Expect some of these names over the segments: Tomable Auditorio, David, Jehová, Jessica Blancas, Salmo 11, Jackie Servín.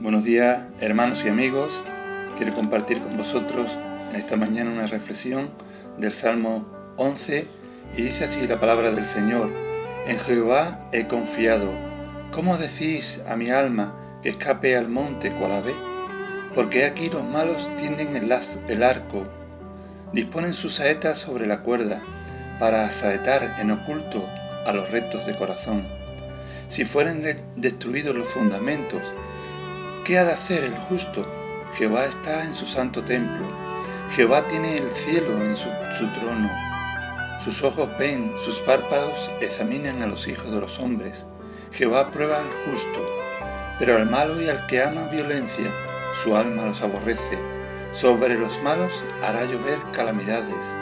Buenos días, hermanos y amigos. Quiero compartir con vosotros en esta mañana una reflexión del Salmo 11 y dice así la palabra del Señor: En Jehová he confiado. ¿Cómo decís a mi alma que escape al monte cual ave? Porque aquí los malos tienden el arco, disponen sus saetas sobre la cuerda, para asaetar en oculto a los rectos de corazón. Si fueren destruidos los fundamentos, ¿qué ha de hacer el justo? Jehová está en su santo templo, Jehová tiene el cielo en su trono. Sus ojos ven, sus párpados examinan a los hijos de los hombres. Jehová prueba al justo, pero al malo y al que ama violencia, su alma los aborrece. Sobre los malos hará llover calamidades.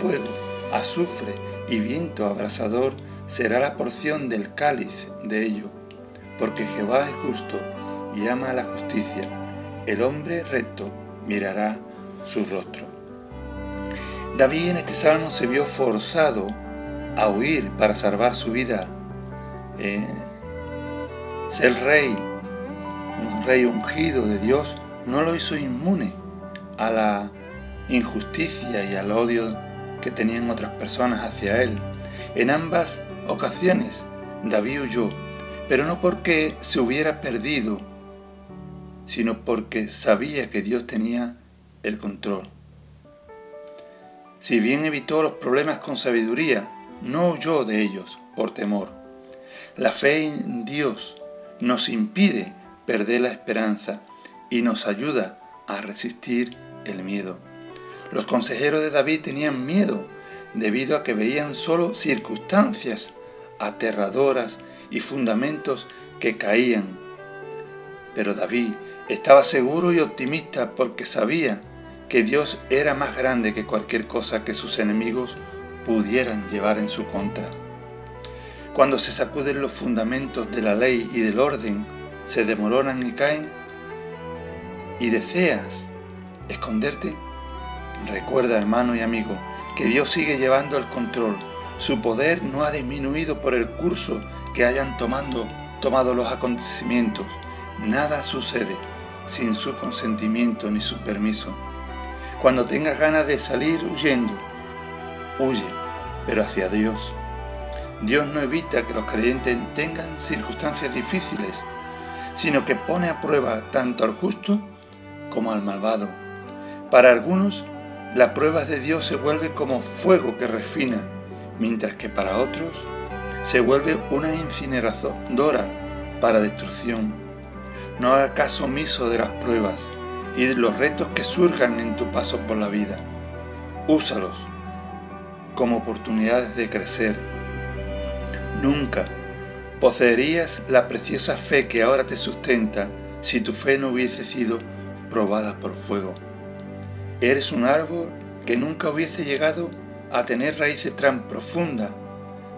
Fuego, azufre y viento abrasador será la porción del cáliz de ello. Porque Jehová es justo y ama la justicia. El hombre recto mirará su rostro. David en este salmo se vio forzado a huir para salvar su vida. Ser rey, un rey ungido de Dios, no lo hizo inmune a la injusticia y al odio que tenían otras personas hacia él. En ambas ocasiones David huyó, pero no porque se hubiera perdido, sino porque sabía que Dios tenía el control. Si bien evitó los problemas con sabiduría, no huyó de ellos por temor. La fe en Dios nos impide perder la esperanza y nos ayuda a resistir el miedo. Los consejeros de David tenían miedo debido a que veían solo circunstancias aterradoras y fundamentos que caían. Pero David estaba seguro y optimista porque sabía que Dios era más grande que cualquier cosa que sus enemigos pudieran llevar en su contra. Cuando se sacuden los fundamentos de la ley y del orden, se demoronan y caen, y deseas esconderte, recuerda, hermano y amigo, que Dios sigue llevando el control. Su poder no ha disminuido por el curso que hayan tomado los acontecimientos. Nada sucede sin su consentimiento ni su permiso. Cuando tengas ganas de salir huyendo, huye, pero hacia Dios. Dios no evita que los creyentes tengan circunstancias difíciles, sino que pone a prueba tanto al justo como al malvado. Para algunos, la prueba de Dios se vuelve como fuego que refina, mientras que para otros se vuelve una incineradora para destrucción. No hagas caso omiso de las pruebas y de los retos que surjan en tu paso por la vida. Úsalos como oportunidades de crecer. Nunca poseerías la preciosa fe que ahora te sustenta si tu fe no hubiese sido probada por fuego. Eres un árbol que nunca hubiese llegado a tener raíces tan profundas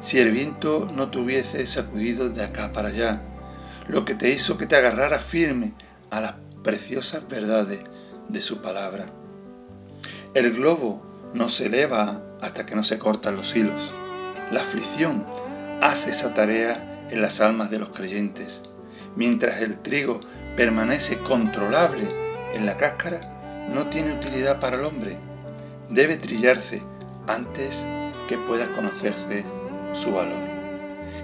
si el viento no te hubiese sacudido de acá para allá, lo que te hizo que te agarraras firme a las preciosas verdades de su palabra. El globo no se eleva hasta que no se cortan los hilos. La aflicción hace esa tarea en las almas de los creyentes. Mientras el trigo permanece controlable en la cáscara, no tiene utilidad para el hombre. Debe trillarse antes que pueda conocerse su valor.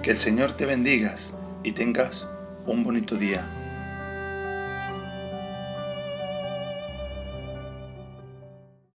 Que el Señor te bendiga y tengas un bonito día.